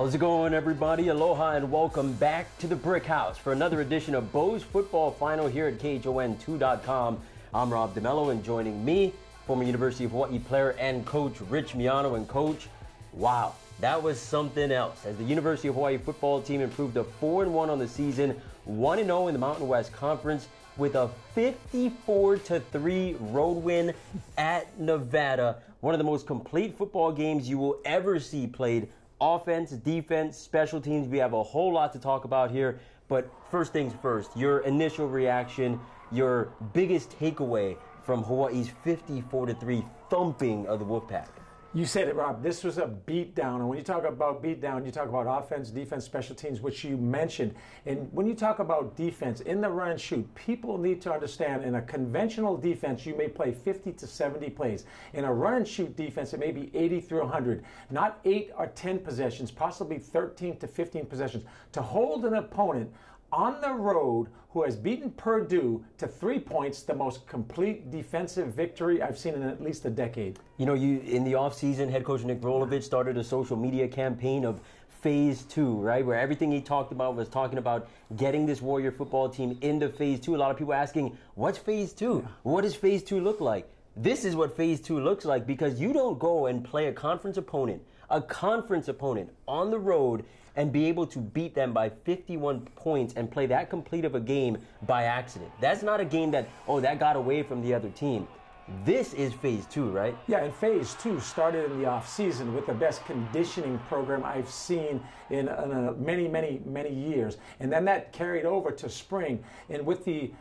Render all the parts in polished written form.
How's it going, everybody? Aloha and welcome back to the Brick House for another edition of Bo's Football Final here at KHON2.com. I'm Rob DeMello, and joining me, former University of Hawaii player and coach Rich Miano. And coach, wow, that was something else as the University of Hawaii football team improved to 4-1 on the season, 1-0 in the Mountain West Conference, with a 54-3 road win at Nevada. One of the most complete football games you will ever see played. Offense, defense, special teams, we have a whole lot to talk about here. But first things first, your initial reaction, your biggest takeaway from Hawaii's 54-3 thumping of the Wolfpack. You said it, Rob. This was a beatdown. And when you talk about beatdown, you talk about offense, defense, special teams, which you mentioned. And when you talk about defense, in the run and shoot, people need to understand in a conventional defense, you may play 50 to 70 plays. In a run and shoot defense, it may be 80 through 100, not 8 or 10 possessions, possibly 13 to 15 possessions. To hold an opponent on the road who has beaten Purdue to 3 points, the most complete defensive victory I've seen in at least a decade. You know, in the offseason, head coach Nick Rolovich started a social media campaign of Phase 2, right, where everything he talked about was talking about getting this Warrior football team into Phase 2. A lot of people asking, what's Phase 2? What does Phase 2 look like? This is what Phase 2 looks like, because you don't go and play a conference opponent on the road and be able to beat them by 51 points and play that complete of a game by accident. That's not a game that, oh, that got away from the other team. This is Phase 2, right? Yeah, and Phase 2 started in the offseason with the best conditioning program I've seen in many, many, many years. And then that carried over to spring. And with the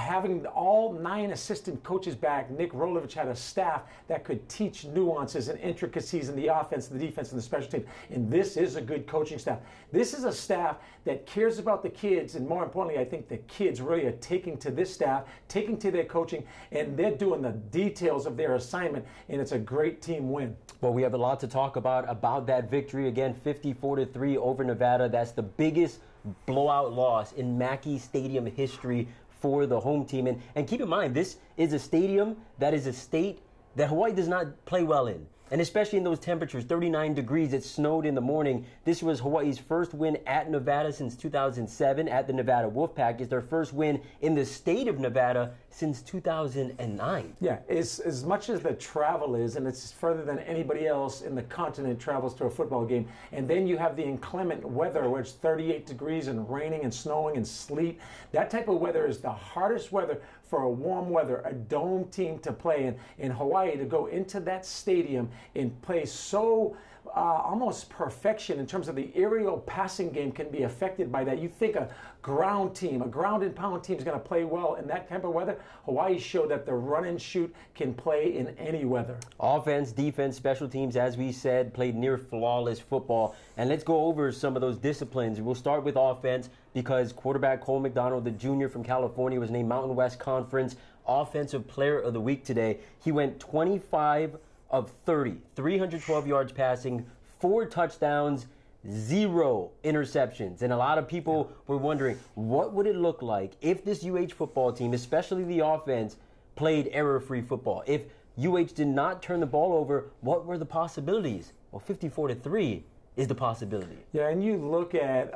having all 9 assistant coaches back, Nick Rolovich had a staff that could teach nuances and intricacies in the offense, the defense, and the special team. And this is a good coaching staff. This is a staff that cares about the kids, and more importantly, I think the kids really are taking to this staff, taking to their coaching, and they're doing the details of their assignment, and it's a great team win. Well, we have a lot to talk about that victory. Again, 54-3 over Nevada. That's the biggest blowout loss in Mackey Stadium history for the home team. And keep in mind, this is a stadium that is a state that Hawaii does not play well in. And especially in those temperatures, 39 degrees, it snowed in the morning. This was Hawaii's first win at Nevada since 2007 at the Nevada Wolfpack. It's their first win in the state of Nevada since 2009. Yeah, it's, as much as the travel is, and it's further than anybody else in the continent travels to a football game, and then you have the inclement weather, where it's 38 degrees and raining and snowing and sleet. That type of weather is the hardest weather for a warm weather, a dome team to play in Hawaii, to go into that stadium and play so almost perfection in terms of the aerial passing game can be affected by that. You think a ground team, a ground and pound team is going to play well in that type of weather. Hawaii showed that the run and shoot can play in any weather. Offense, defense, special teams, as we said, played near flawless football. And let's go over some of those disciplines. We'll start with offense, because quarterback Cole McDonald, the junior from California, was named Mountain West Conference Offensive Player of the Week today. He went 25 of 30, 312 yards passing, 4 touchdowns, 0 interceptions. And a lot of people were wondering, what would it look like if this UH football team, especially the offense, played error-free football? If UH did not turn the ball over, what were the possibilities? Well, 54-3 is the possibility. Yeah, and you look at,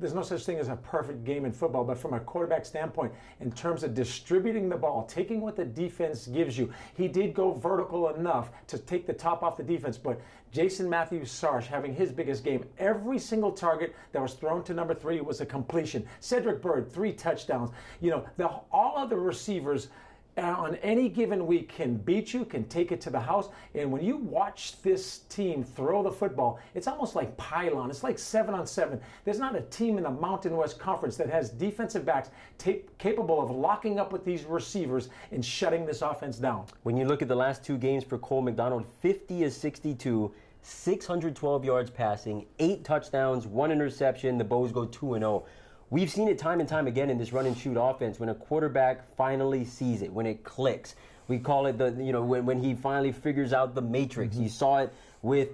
there's no such thing as a perfect game in football, but from a quarterback standpoint, in terms of distributing the ball, taking what the defense gives you, he did go vertical enough to take the top off the defense, but Jason Matthews Sarsh having his biggest game, every single target that was thrown to number 3 was a completion. Cedric Bird, 3 touchdowns. You know, all other receivers on any given week can beat you, can take it to the house. And when you watch this team throw the football, it's almost like pylon. It's like 7-on-7. There's not a team in the Mountain West Conference that has defensive backs capable of locking up with these receivers and shutting this offense down. When you look at the last 2 games for Cole McDonald, 50-62, 612 yards passing, 8 touchdowns, 1 interception. The Bows go 2-0. We've seen it time and time again in this run and shoot offense when a quarterback finally sees it, when it clicks. We call it when he finally figures out the matrix. Mm-hmm. You saw it with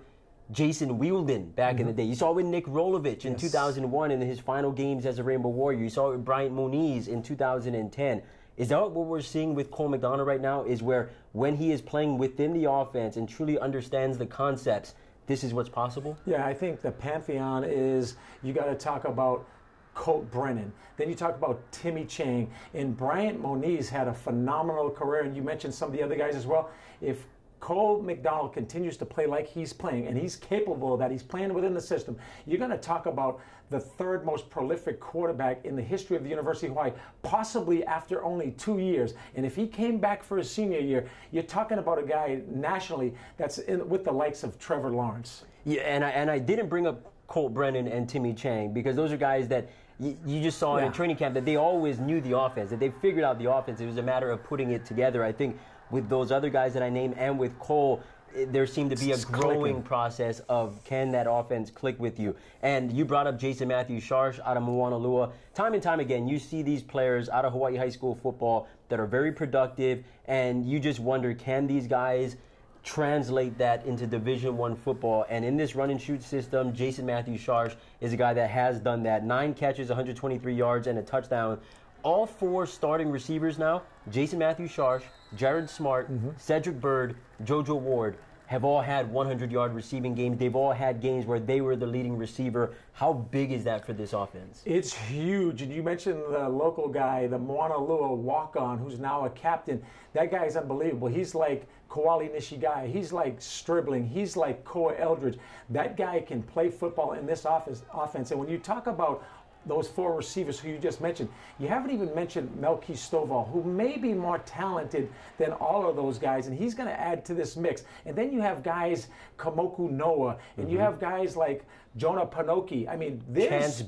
Jason Wheeldon back in the day. You saw it with Nick Rolovich in 2001 in his final games as a Rainbow Warrior. You saw it with Bryant Moniz in 2010. Is that what we're seeing with Cole McDonald right now, is where when he is playing within the offense and truly understands the concepts, this is what's possible? Yeah, I think the pantheon is, you got to talk about Colt Brennan. Then you talk about Timmy Chang. And Bryant Moniz had a phenomenal career, and you mentioned some of the other guys as well. If Cole McDonald continues to play like he's playing, and he's capable of that, he's playing within the system, you're going to talk about the third most prolific quarterback in the history of the University of Hawaii, possibly after only 2 years. And if he came back for his senior year, you're talking about a guy nationally that's in with the likes of Trevor Lawrence. Yeah, and I didn't bring up Colt Brennan and Timmy Chang because those are guys that you just saw in training camp that they always knew the offense, that they figured out the offense. It was a matter of putting it together. I think with those other guys that I named and with Cole, there seemed to be a growing process of can that offense click with you. And you brought up Jason Matthews Sarsh out of Moanalua. Time and time again, you see these players out of Hawaii high school football that are very productive, and you just wonder, can these guys translate that into Division I football? And in this run-and-shoot system, Jason Matthews Sarsh is a guy that has done that. 9 catches, 123 yards, and a touchdown. All 4 starting receivers now, Jason Matthews Sarsh, Jared Smart, Cedric Bird, JoJo Ward, have all had 100-yard receiving games. They've all had games where they were the leading receiver. How big is that for this offense? It's huge. And you mentioned the local guy, the Moanalua walk-on, who's now a captain. That guy is unbelievable. He's like Kawali Nishigai. He's like Stribling. He's like Koa Eldridge. That guy can play football in this offense. And when you talk about those 4 receivers who you just mentioned, you haven't even mentioned Melky Stovall, who may be more talented than all of those guys, and he's going to add to this mix. And then you have guys, Kamoku Noah, and you have guys like Jonah Panoki. I mean, there's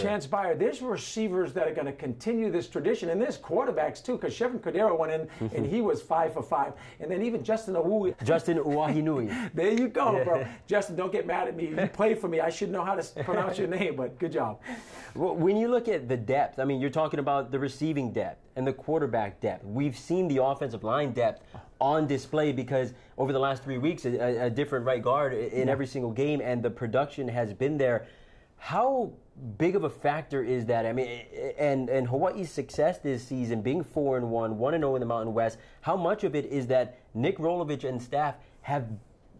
Chance Byer. There's receivers that are going to continue this tradition, and there's quarterbacks, too, because Chevin Cordero went in, and he was 5 for 5. And then even Justin Uwahinui. There you go, bro. Justin, don't get mad at me. You played for me. I should know how to pronounce your name, but good job. Well, when you look at the depth, I mean, you're talking about the receiving depth and the quarterback depth. We've seen the offensive line depth on display because over the last 3 weeks, a different right guard in every single game, and the production has been there. How big of a factor is that? I mean, and Hawaii's success this season, being 4-1, 1-0 in the Mountain West, how much of it is that Nick Rolovich and staff have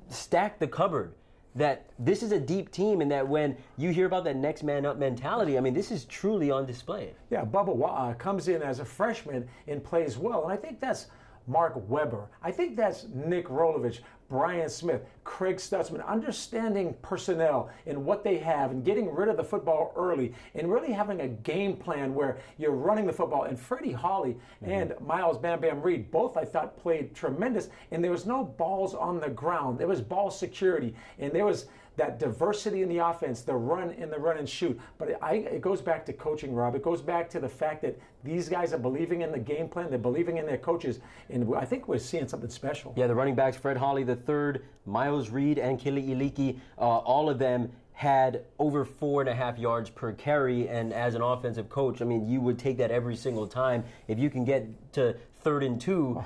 stacked the cupboard, that this is a deep team, and that when you hear about that next man up mentality, I mean, this is truly on display. Yeah, Bubba Wa'a comes in as a freshman and plays well, and I think that's Mark Weber. I think that's Nick Rolovich, Brian Smith, Craig Stutzman, understanding personnel and what they have and getting rid of the football early and really having a game plan where you're running the football. And Freddie Hawley and Miles Bam Bam Reed, both I thought played tremendous, and there was no balls on the ground. There was ball security, and there was that diversity in the offense, the run and shoot. But it goes back to coaching, Rob. It goes back to the fact that these guys are believing in the game plan. They're believing in their coaches. And I think we're seeing something special. Yeah, the running backs, Fred Hawley III, Miles Reed, and Kili'iliki, all of them had over 4.5 yards per carry. And as an offensive coach, I mean, you would take that every single time. If you can get to 3rd and 2,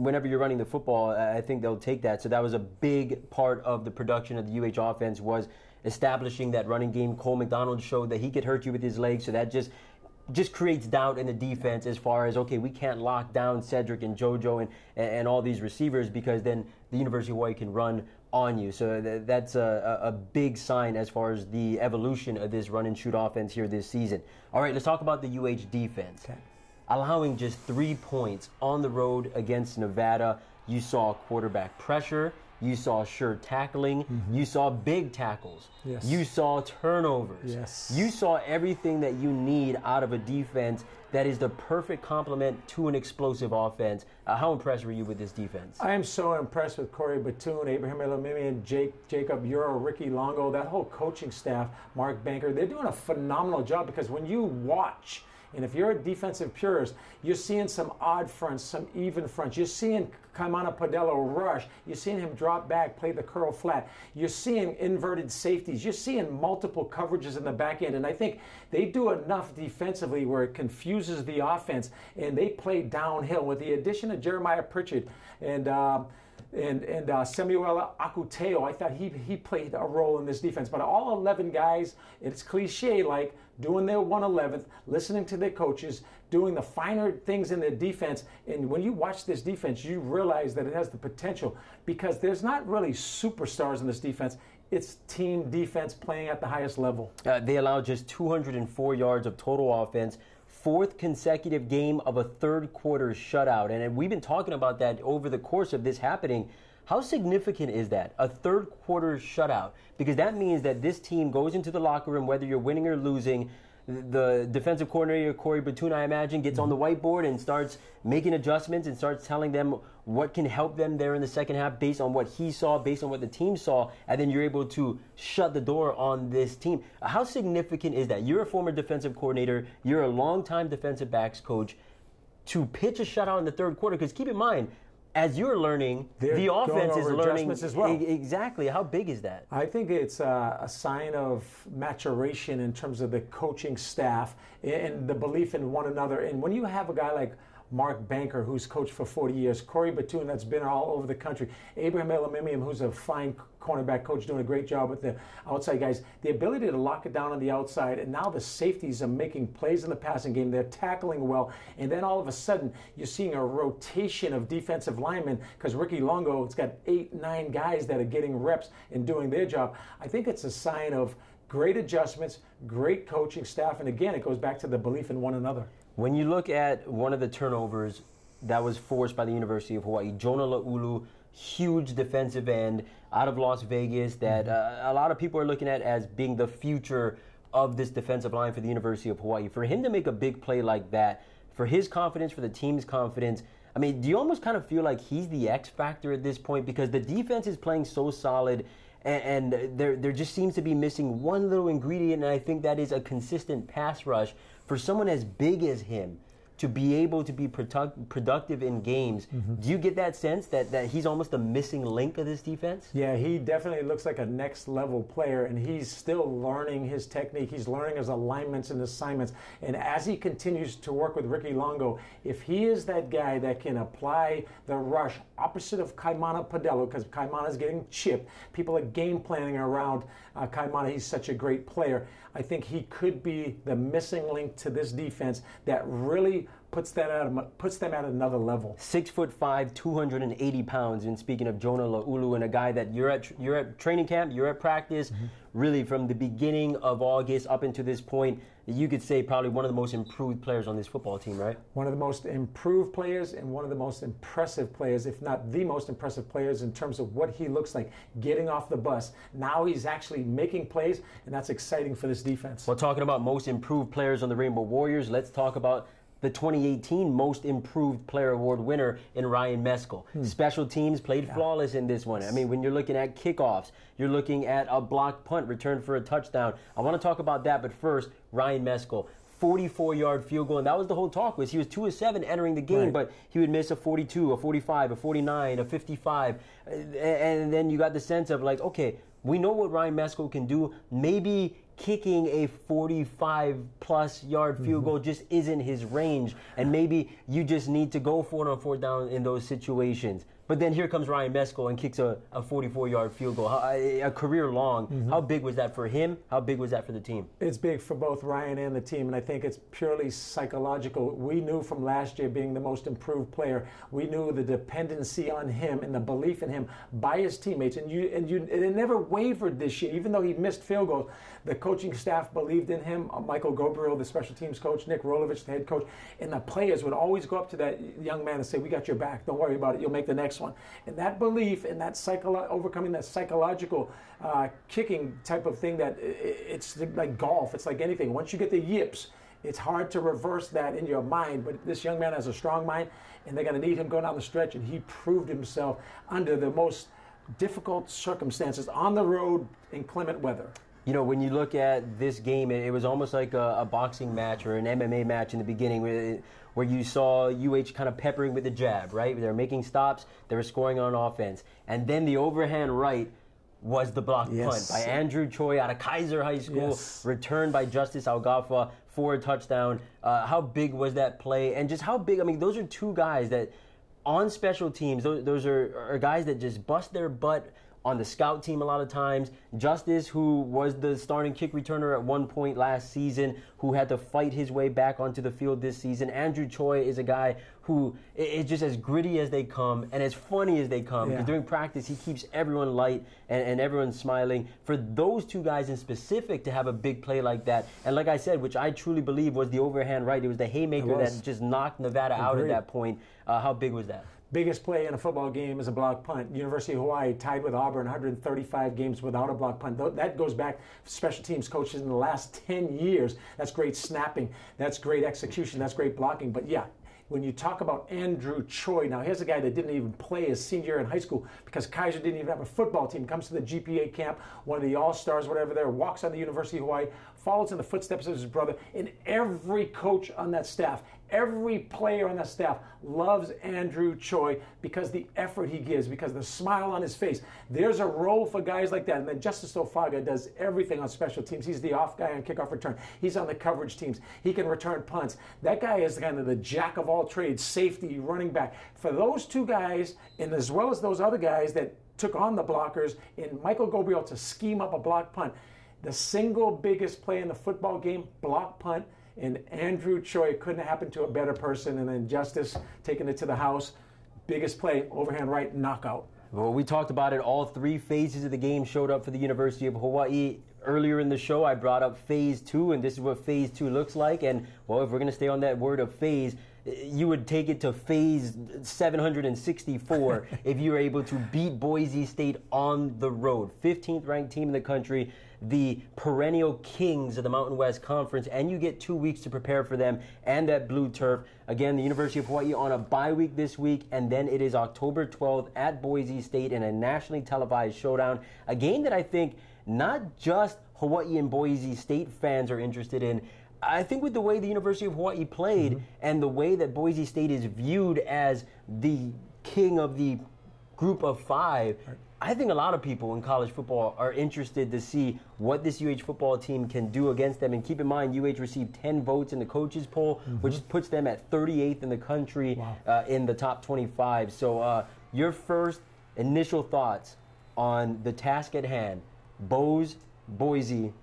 whenever you're running the football, I think they'll take that. So that was a big part of the production of the UH offense, was establishing that running game. Cole McDonald showed that he could hurt you with his legs, so that just creates doubt in the defense as far as, okay, we can't lock down Cedric and JoJo and all these receivers, because then the University of Hawaii can run on you. So that's a big sign as far as the evolution of this run-and-shoot offense here this season. All right, let's talk about the UH defense. Okay. Allowing just 3 points on the road against Nevada, you saw quarterback pressure, you saw sure tackling, you saw big tackles, you saw turnovers, you saw everything that you need out of a defense that is the perfect complement to an explosive offense. How impressed were you with this defense? I am so impressed with Corey Batoon, Abraham El-Mimi, and Jacob Euro, Ricky Longo, that whole coaching staff, Mark Banker. They're doing a phenomenal job, because when you watch, and if you're a defensive purist, you're seeing some odd fronts, some even fronts. You're seeing Kaimana Padello rush. You're seeing him drop back, play the curl flat. You're seeing inverted safeties. You're seeing multiple coverages in the back end. And I think they do enough defensively where it confuses the offense, and they play downhill. With the addition of Jeremiah Pritchard and Samuel Akuteo, I thought he played a role in this defense. But all 11 guys, it's cliche-like, doing their 1/11th, listening to their coaches, doing the finer things in their defense. And when you watch this defense, you realize that it has the potential, because there's not really superstars in this defense. it's team defense playing at the highest level. They allowed just 204 yards of total offense, fourth consecutive game of a third quarter shutout. And we've been talking about that over the course of this happening. How significant is that, a third quarter shutout? Because that means that this team goes into the locker room, whether you're winning or losing, the defensive coordinator, Corey Batoon, I imagine, gets on the whiteboard and starts making adjustments and starts telling them what can help them there in the second half based on what he saw, based on what the team saw, and then you're able to shut the door on this team. How significant is that? You're a former defensive coordinator. You're a longtime defensive backs coach. To pitch a shutout in the third quarter, because keep in mind, as you're learning, the offense is learning as well. Exactly. How big is that? I think it's a sign of maturation in terms of the coaching staff and the belief in one another. And when you have a guy like Mark Banker, who's coached for 40 years, Corey Batoon, that's been all over the country, Abraham El-Mimi, who's a fine cornerback coach doing a great job with the outside guys, the ability to lock it down on the outside, and now the safeties are making plays in the passing game, they're tackling well, and then all of a sudden you're seeing a rotation of defensive linemen because Ricky Longo has got 8-9 guys that are getting reps and doing their job. I think it's a sign of great adjustments, great coaching staff, and again, it goes back to the belief in one another. When you look at one of the turnovers that was forced by the University of Hawaii, Jonah Laulu, huge defensive end out of Las Vegas that a lot of people are looking at as being the future of this defensive line for the University of Hawaii. For him to make a big play like that, for his confidence, for the team's confidence, I mean, do you almost kind of feel like he's the X factor at this point? Because the defense is playing so solid, and there just seems to be missing one little ingredient, and I think that is a consistent pass rush. For someone as big as him to be able to be productive in games, do you get that sense that he's almost the missing link of this defense? Yeah, he definitely looks like a next-level player, and he's still learning his technique. He's learning his alignments and assignments. And as he continues to work with Ricky Longo, if he is that guy that can apply the rush opposite of Kaimana Padello, because Kaimana's getting chipped, people are game planning around Kaimana. He's such a great player. I think he could be the missing link to this defense that really puts them at another level. 6'5", 280 pounds. And speaking of Jonah Laulu, and a guy that you're at training camp, you're at practice, really from the beginning of August up into this point, you could say probably one of the most improved players on this football team, right? One of the most improved players and one of the most impressive players, if not the most impressive players in terms of what he looks like getting off the bus. Now he's actually making plays, and that's exciting for this defense. Well, talking about most improved players on the Rainbow Warriors, let's talk about the 2018 Most Improved Player Award winner in Ryan Meskell. Special teams played flawless in this one. I mean, when you're looking at kickoffs, you're looking at a blocked punt returned for a touchdown. I want to talk about that, but first, Ryan Meskell, 44-yard field goal, and that was the whole talk, was he was 2 of 7 entering the game, but he would miss a 42, a 45, a 49, a 55, and then you got the sense of like, okay, we know what Ryan Meskell can do. Maybe kicking a 45-plus yard field goal just isn't his range, and maybe you just need to go for it on fourth down in those situations. But then here comes Ryan Meskell and kicks a 44-yard field goal, a career-long. How big was that for him? How big was that for the team? It's big for both Ryan and the team, and I think it's purely psychological. We knew from last year being the most improved player, we knew the dependency on him and the belief in him by his teammates, and it never wavered this year. Even though he missed field goals, the coaching staff believed in him. Michael Gobriel, the special teams coach, Nick Rolovich, the head coach, and the players would always go up to that young man and say, "We got your back. Don't worry about it. You'll make the next one." And that belief and that overcoming that psychological kicking type of thing, that it's like golf, it's like anything. Once you get the yips, it's hard to reverse that in your mind, but this young man has a strong mind, and they're going to need him going down the stretch, and he proved himself under the most difficult circumstances on the road in inclement weather. You know, when you look at this game, it was almost like a boxing match or an MMA match in the beginning where you saw UH kind of peppering with the jab, right? They were making stops. They were scoring on offense. And then the overhand right was the blocked punt by Andrew Choi out of Kaiser High School, returned by Justice Augafa for a touchdown. How big was that play? And just how big, I mean, those are two guys that on special teams, those are guys that just bust their butt on the scout team a lot of times. Justice, who was the starting kick returner at one point last season, who had to fight his way back onto the field this season. Andrew Choi is a guy who is just as gritty as they come and as funny as they come. Because during practice, he keeps everyone light and everyone smiling. For those two guys in specific to have a big play like that, and like I said, which I truly believe was the overhand right, it was the haymaker that just knocked Nevada out at that point. How big was that? Biggest play in a football game is a block punt. University of Hawaii tied with Auburn, 135 games without a block punt. That goes back special teams coaches in the last 10 years. That's great snapping. That's great execution. That's great blocking. But yeah, when you talk about Andrew Choi, now here's a guy that didn't even play his senior year in high school because Kaiser didn't even have a football team. Comes to the GPA camp, one of the all-stars, whatever there, walks on the University of Hawaii, follows in the footsteps of his brother, and every coach on that staff, every player on that staff loves Andrew Choi because the effort he gives, because the smile on his face. There's a role for guys like that. And then Justice Augafa does everything on special teams. He's the off guy on kickoff return. He's on the coverage teams. He can return punts. That guy is kind of the jack of all trades, safety, running back. For those two guys, and as well as those other guys that took on the blockers, and Michael Gobriel to scheme up a block punt, the single biggest play in the football game, block punt, and Andrew Choi couldn't happen to a better person. And then Justice taking it to the house. Biggest play, overhand right, knockout. Well, we talked about it. All three phases of the game showed up for the University of Hawaii. Earlier in the show, I brought up phase two, and this is what phase two looks like. And, well, if we're going to stay on that word of phase, you would take it to phase 764 if you were able to beat Boise State on the road. 15th ranked team in the country, the perennial kings of the Mountain West Conference, and you get 2 weeks to prepare for them and that blue turf. Again, the University of Hawaii on a bye week this week, and then it is October 12th at Boise State in a nationally televised showdown. A game that I think not just Hawaii and Boise State fans are interested in. I think with the way the University of Hawaii played and the way that Boise State is viewed as the king of the group of five, I think a lot of people in college football are interested to see what this UH football team can do against them. And keep in mind, UH received 10 votes in the coaches poll, which puts them at 38th in the country, in the top 25. So your first initial thoughts on the task at hand, Boise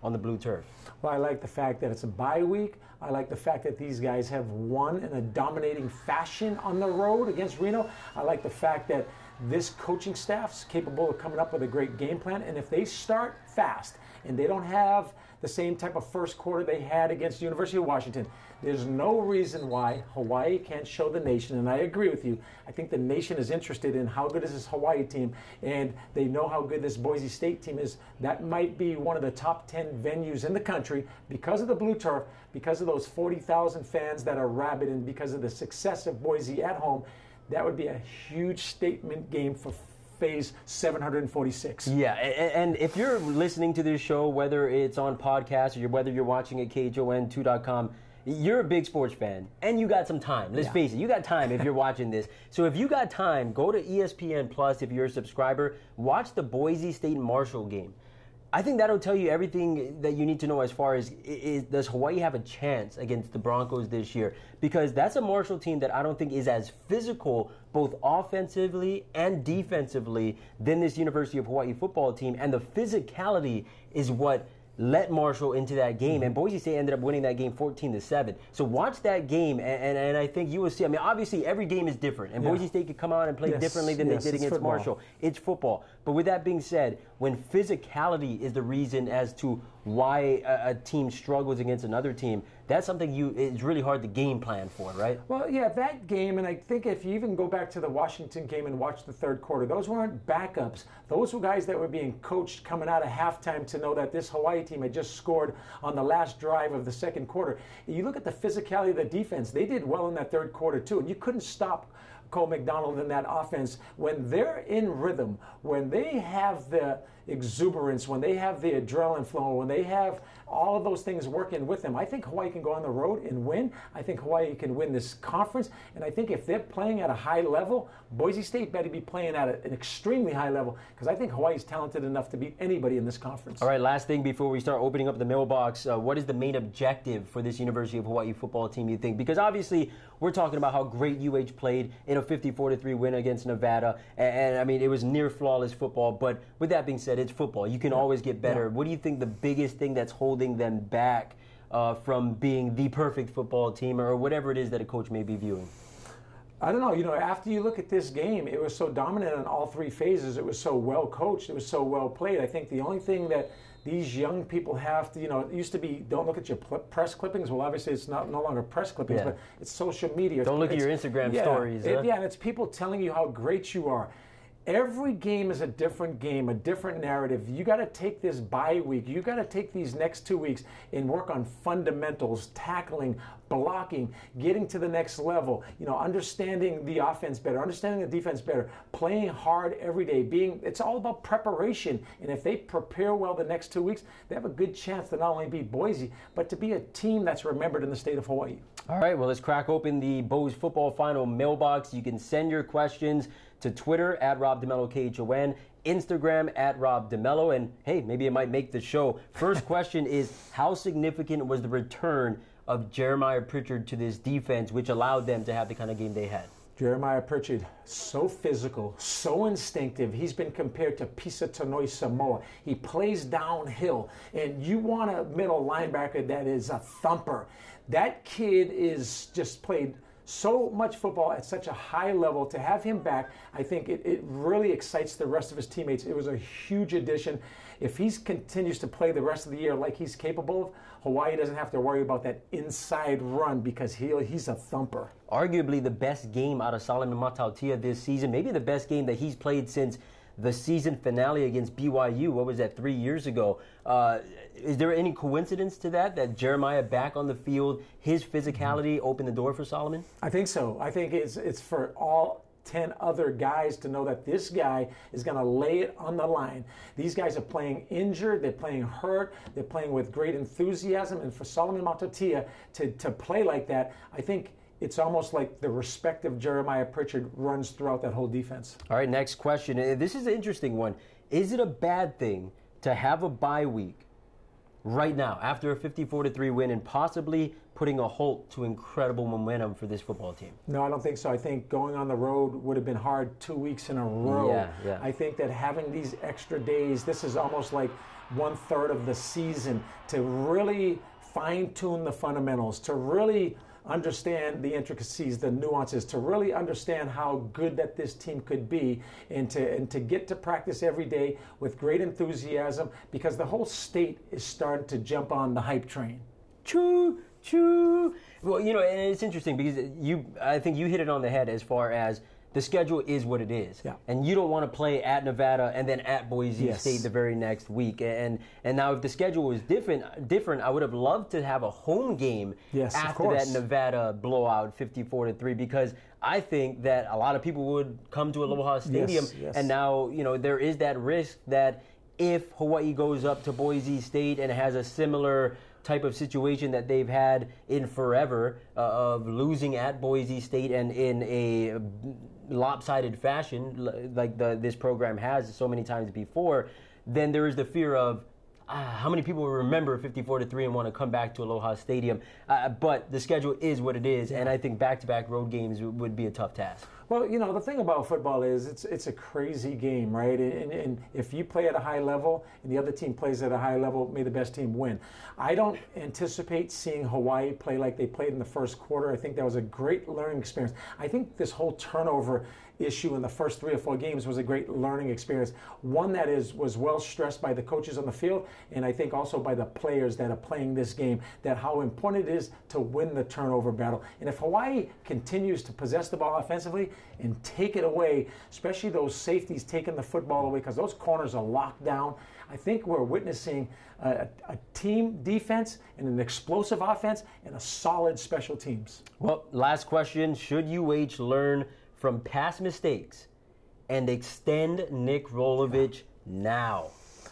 on the blue turf. Well, I like the fact that it's a bye week. I like the fact that these guys have won in a dominating fashion on the road against Reno. I like the fact that this coaching staff's capable of coming up with a great game plan. And if they start fast and they don't have the same type of first quarter they had against the University of Washington, there's no reason why Hawaii can't show the nation. And I agree with you. I think the nation is interested in how good is this Hawaii team, and they know how good this Boise State team is. That might be one of the top 10 venues in the country because of the blue turf, because of those 40,000 fans that are rabid, and because of the success of Boise at home. That would be a huge statement game for phase 746. Yeah, and if you're listening to this show, whether it's on podcast or whether you're watching at KHON2.com, you're a big sports fan, and you got some time. Let's face it, you got time if you're watching this. So if you got time, go to ESPN Plus if you're a subscriber. Watch the Boise State Marshall game. I think that'll tell you everything that you need to know as far as does Hawaii have a chance against the Broncos this year? Because that's a Marshall team that I don't think is as physical, both offensively and defensively, than this University of Hawaii football team. And the physicality is what let Marshall into that game, and Boise State ended up winning that game 14-7. So watch that game, and I think you will see. I mean, obviously every game is different, and Boise State could come out and play differently than they did against Marshall. It's football. But with that being said, when physicality is the reason as to why a team struggles against another team, that's something it's really hard to game plan for, right? Well, yeah, that game, and I think if you even go back to the Washington game and watch the third quarter, those weren't backups. Those were guys that were being coached coming out of halftime to know that this Hawaii team had just scored on the last drive of the second quarter. You look at the physicality of the defense. They did well in that third quarter, too, and you couldn't stop Cole McDonald in that offense. When they're in rhythm, when they have the exuberance, when they have the adrenaline flowing, when they have all of those things working with them, I think Hawaii can go on the road and win. I think Hawaii can win this conference, and I think if they're playing at a high level, Boise State better be playing at an extremely high level, because I think Hawaii's talented enough to beat anybody in this conference. All right, last thing before we start opening up the mailbox, what is the main objective for this University of Hawaii football team, you think? Because obviously we're talking about how great UH played in a 54-3 win against Nevada, and I mean, it was near flawless football, but with that being said, it's football. You can always get better. What do you think the biggest thing that's holding them back from being the perfect football team, or whatever it is that a coach may be viewing? I don't know, you know, after you look at this game, it was so dominant in all three phases. It was so well coached. It was so well played. I think the only thing that these young people have to, you know, it used to be, don't look at your press clippings. Well, obviously, it's not no longer press clippings, but it's social media. Don't look at your Instagram stories. Yeah, and it's people telling you how great you are. Every game is a different game, a different narrative. You got to take this bye week. You got to take these next 2 weeks and work on fundamentals, tackling, blocking, getting to the next level, you know, understanding the offense better, understanding the defense better, playing hard every day, being, it's all about preparation. And if they prepare well the next 2 weeks, they have a good chance to not only beat Boise, but to be a team that's remembered in the state of Hawaii. All right, well, let's crack open the Boise Football Final mailbox. You can send your questions to Twitter at Rob DeMello KHON, Instagram at Rob DeMello, and hey, maybe it might make the show. First question is, how significant was the return of Jeremiah Pritchard to this defense, which allowed them to have the kind of game they had? Jeremiah Pritchard, so physical, so instinctive. He's been compared to Pisa Tanoi Samoa. He plays downhill, and you want a middle linebacker that is a thumper. That kid is just played so much football at such a high level. To have him back, I think it really excites the rest of his teammates. It was a huge addition. If he continues to play the rest of the year like he's capable of, Hawaii doesn't have to worry about that inside run because he's a thumper. Arguably the best game out of Solomon Matautia this season, maybe the best game that he's played since the season finale against BYU, what was that, 3 years ago? Is there any coincidence to that Jeremiah back on the field, his physicality opened the door for Solomon? I think so. I think it's for all 10 other guys to know that this guy is going to lay it on the line. These guys are playing injured, they're playing hurt, they're playing with great enthusiasm, and for Solomon Matautia to play like that, I think it's almost like the respect of Jeremiah Pritchard runs throughout that whole defense. All right, next question. This is an interesting one. Is it a bad thing to have a bye week right now after a 54-3 win and possibly putting a halt to incredible momentum for this football team? No, I don't think so. I think going on the road would have been hard 2 weeks in a row. Yeah. I think that having these extra days, this is almost like 1/3 of the season to really fine-tune the fundamentals, to really understand the intricacies, the nuances, to really understand how good that this team could be, and to get to practice every day with great enthusiasm, because the whole state is starting to jump on the hype train. Choo, choo. Well, you know, and it's interesting because I think you hit it on the head as far as the schedule is what it is. Yeah. And you don't want to play at Nevada and then at Boise State the very next week. And now if the schedule was different, I would have loved to have a home game after that Nevada blowout 54-3, because I think that a lot of people would come to Aloha Stadium. Yes. And now, you know, there is that risk that if Hawaii goes up to Boise State and has a similar type of situation that they've had in forever, of losing at Boise State and in a lopsided fashion like this program has so many times before, then there is the fear of how many people will remember 54-3 and want to come back to Aloha Stadium. But the schedule is what it is, and I think back-to-back road games would be a tough task. Well, you know, the thing about football is it's a crazy game, right? And if you play at a high level and the other team plays at a high level, may the best team win. I don't anticipate seeing Hawaii play like they played in the first quarter. I think that was a great learning experience. I think this whole turnover issue in the first 3 or 4 games was a great learning experience. One that was well stressed by the coaches on the field, and I think also by the players that are playing this game, that how important it is to win the turnover battle. And if Hawaii continues to possess the ball offensively and take it away, especially those safeties taking the football away because those corners are locked down, I think we're witnessing a team defense and an explosive offense and a solid special teams. Well, last question. Should UH learn from past mistakes and extend Nick Rolovich now?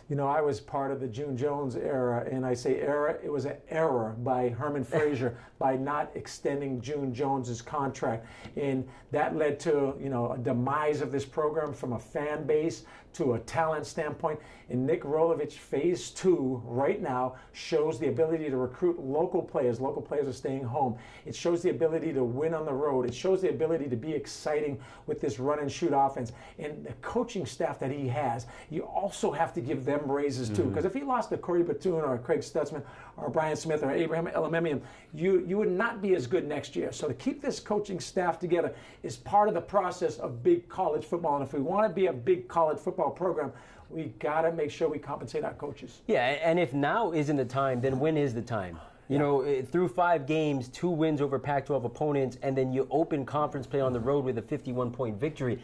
You know, I was part of the June Jones era, and I say era, it was an error by Herman Frazier by not extending June Jones's contract. And that led to, you know, a demise of this program from a fan base to a talent standpoint. And Nick Rolovich, phase 2 right now, shows the ability to recruit local players. Local players are staying home. It shows the ability to win on the road. It shows the ability to be exciting with this run and shoot offense. And the coaching staff that he has, you also have to give them them raises too. Because if he lost to Corey Batoon or Craig Stutzman or Brian Smith or Abraham El-Mimi, you would not be as good next year. So to keep this coaching staff together is part of the process of big college football. And if we want to be a big college football program, we got to make sure we compensate our coaches. Yeah, and if now isn't the time, then when is the time? You know, through 5 games, 2 wins over Pac-12 opponents, and then you open conference play on the road with a 51-point victory.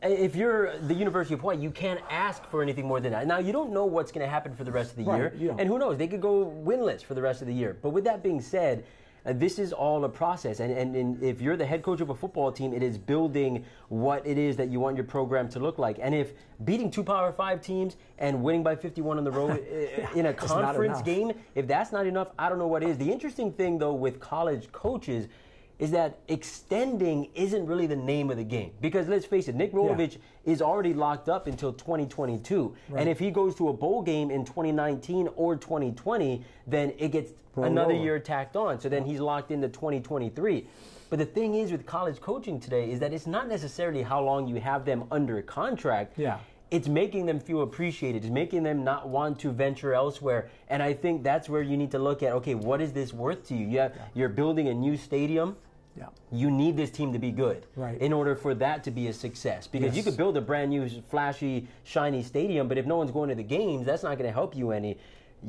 If you're the University of Hawaii, you can't ask for anything more than that. Now, you don't know what's going to happen for the rest of the year. Yeah. And who knows? They could go winless for the rest of the year. But with that being said, this is all a process, and if you're the head coach of a football team, it is building what it is that you want your program to look like. And if beating 2 Power 5 teams and winning by 51 on the road in a conference game, if that's not enough, I don't know what is. The interesting thing, though, with college coaches is that extending isn't really the name of the game. Because let's face it, Nick Rolovich is already locked up until 2022. Right. And if he goes to a bowl game in 2019 or 2020, then it gets another year tacked on. So then he's locked into 2023. But the thing is with college coaching today is that it's not necessarily how long you have them under contract. Yeah. It's making them feel appreciated. It's making them not want to venture elsewhere. And I think that's where you need to look at, okay, what is this worth to you? You're building a new stadium. Yeah. You need this team to be good in order for that to be a success. Because you could build a brand new, flashy, shiny stadium, but if no one's going to the games, that's not going to help you any.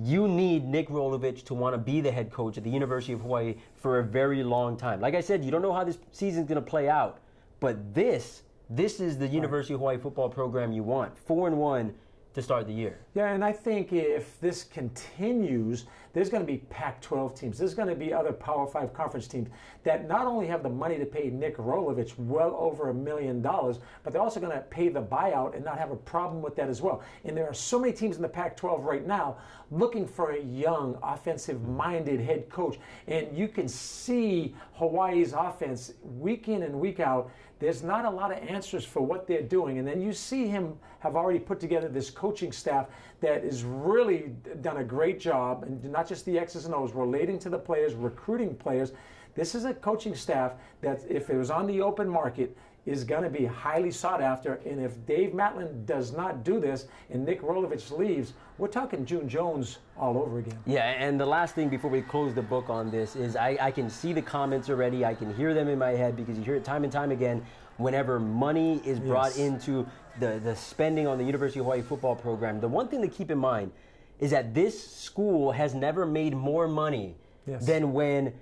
You need Nick Rolovich to want to be the head coach at the University of Hawaii for a very long time. Like I said, you don't know how this season's going to play out, but this is the University of Hawaii football program you want. 4-1 to start the year. Yeah, and I think if this continues, there's going to be Pac-12 teams. There's going to be other Power 5 conference teams that not only have the money to pay Nick Rolovich well over $1 million, but they're also going to pay the buyout and not have a problem with that as well. And there are so many teams in the Pac-12 right now looking for a young, offensive-minded head coach. And you can see Hawaii's offense week in and week out. There's not a lot of answers for what they're doing. And then you see him have already put together this coaching staff that has really done a great job, and not just the X's and O's, relating to the players, recruiting players. This is a coaching staff that, if it was on the open market, is going to be highly sought after. And if Dave Matlin does not do this and Nick Rolovich leaves, we're talking June Jones all over again. Yeah, and the last thing before we close the book on this is I can see the comments already. I can hear them in my head because you hear it time and time again. Whenever money is brought into the spending on the University of Hawaii football program, the one thing to keep in mind is that this school has never made more money than when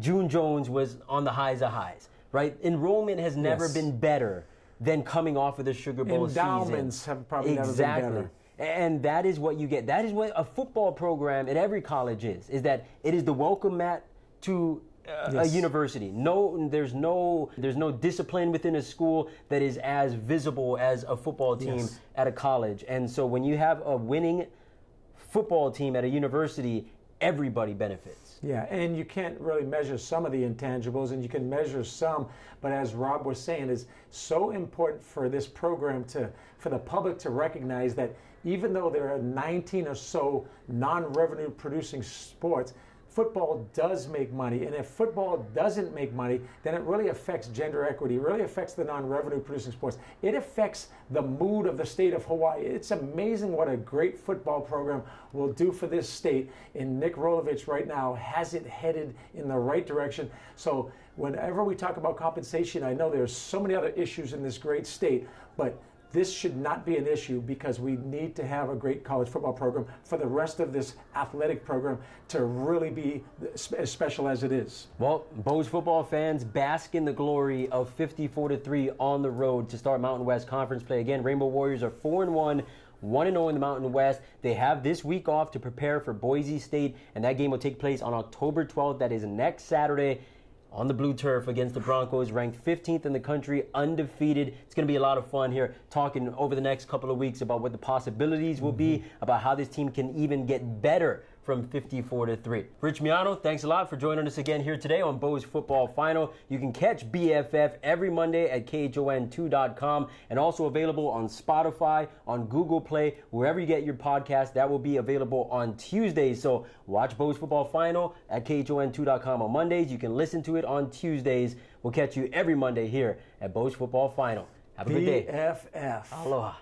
June Jones was on the highs of highs. Right? Enrollment has never been better than coming off of the Sugar Bowl Endowments season. Have probably never been better. And that is what you get. That is what a football program at every college is that it is the welcome mat to a university. There's no discipline within a school that is as visible as a football team at a college. And so when you have a winning football team at a university, everybody benefits. Yeah, and you can't really measure some of the intangibles, and you can measure some, but as Rob was saying, it's so important for this program for the public to recognize that even though there are 19 or so non-revenue producing sports, football does make money. And if football doesn't make money, then it really affects gender equity, it really affects the non-revenue producing sports. It affects the mood of the state of Hawaii. It's amazing what a great football program will do for this state. And Nick Rolovich right now has it headed in the right direction. So whenever we talk about compensation, I know there's so many other issues in this great state, but this should not be an issue because we need to have a great college football program for the rest of this athletic program to really be as special as it is. Well, Boise football fans bask in the glory of 54-3 on the road to start Mountain West Conference play. Again, Rainbow Warriors are 4-1. 1-0 in the Mountain West. They have this week off to prepare for Boise State, and that game will take place on October 12th. That is next Saturday. On the blue turf against the Broncos, ranked 15th in the country, undefeated. It's going to be a lot of fun here talking over the next couple of weeks about what the possibilities will be, about how this team can even get better from 54-3. Rich Miano, thanks a lot for joining us again here today on Bo's Football Final. You can catch BFF every Monday at KHON2.com and also available on Spotify, on Google Play, wherever you get your podcast. That will be available on Tuesdays. So watch Bo's Football Final at KHON2.com on Mondays. You can listen to it on Tuesdays. We'll catch you every Monday here at Bo's Football Final. Have a good day. BFF. Aloha.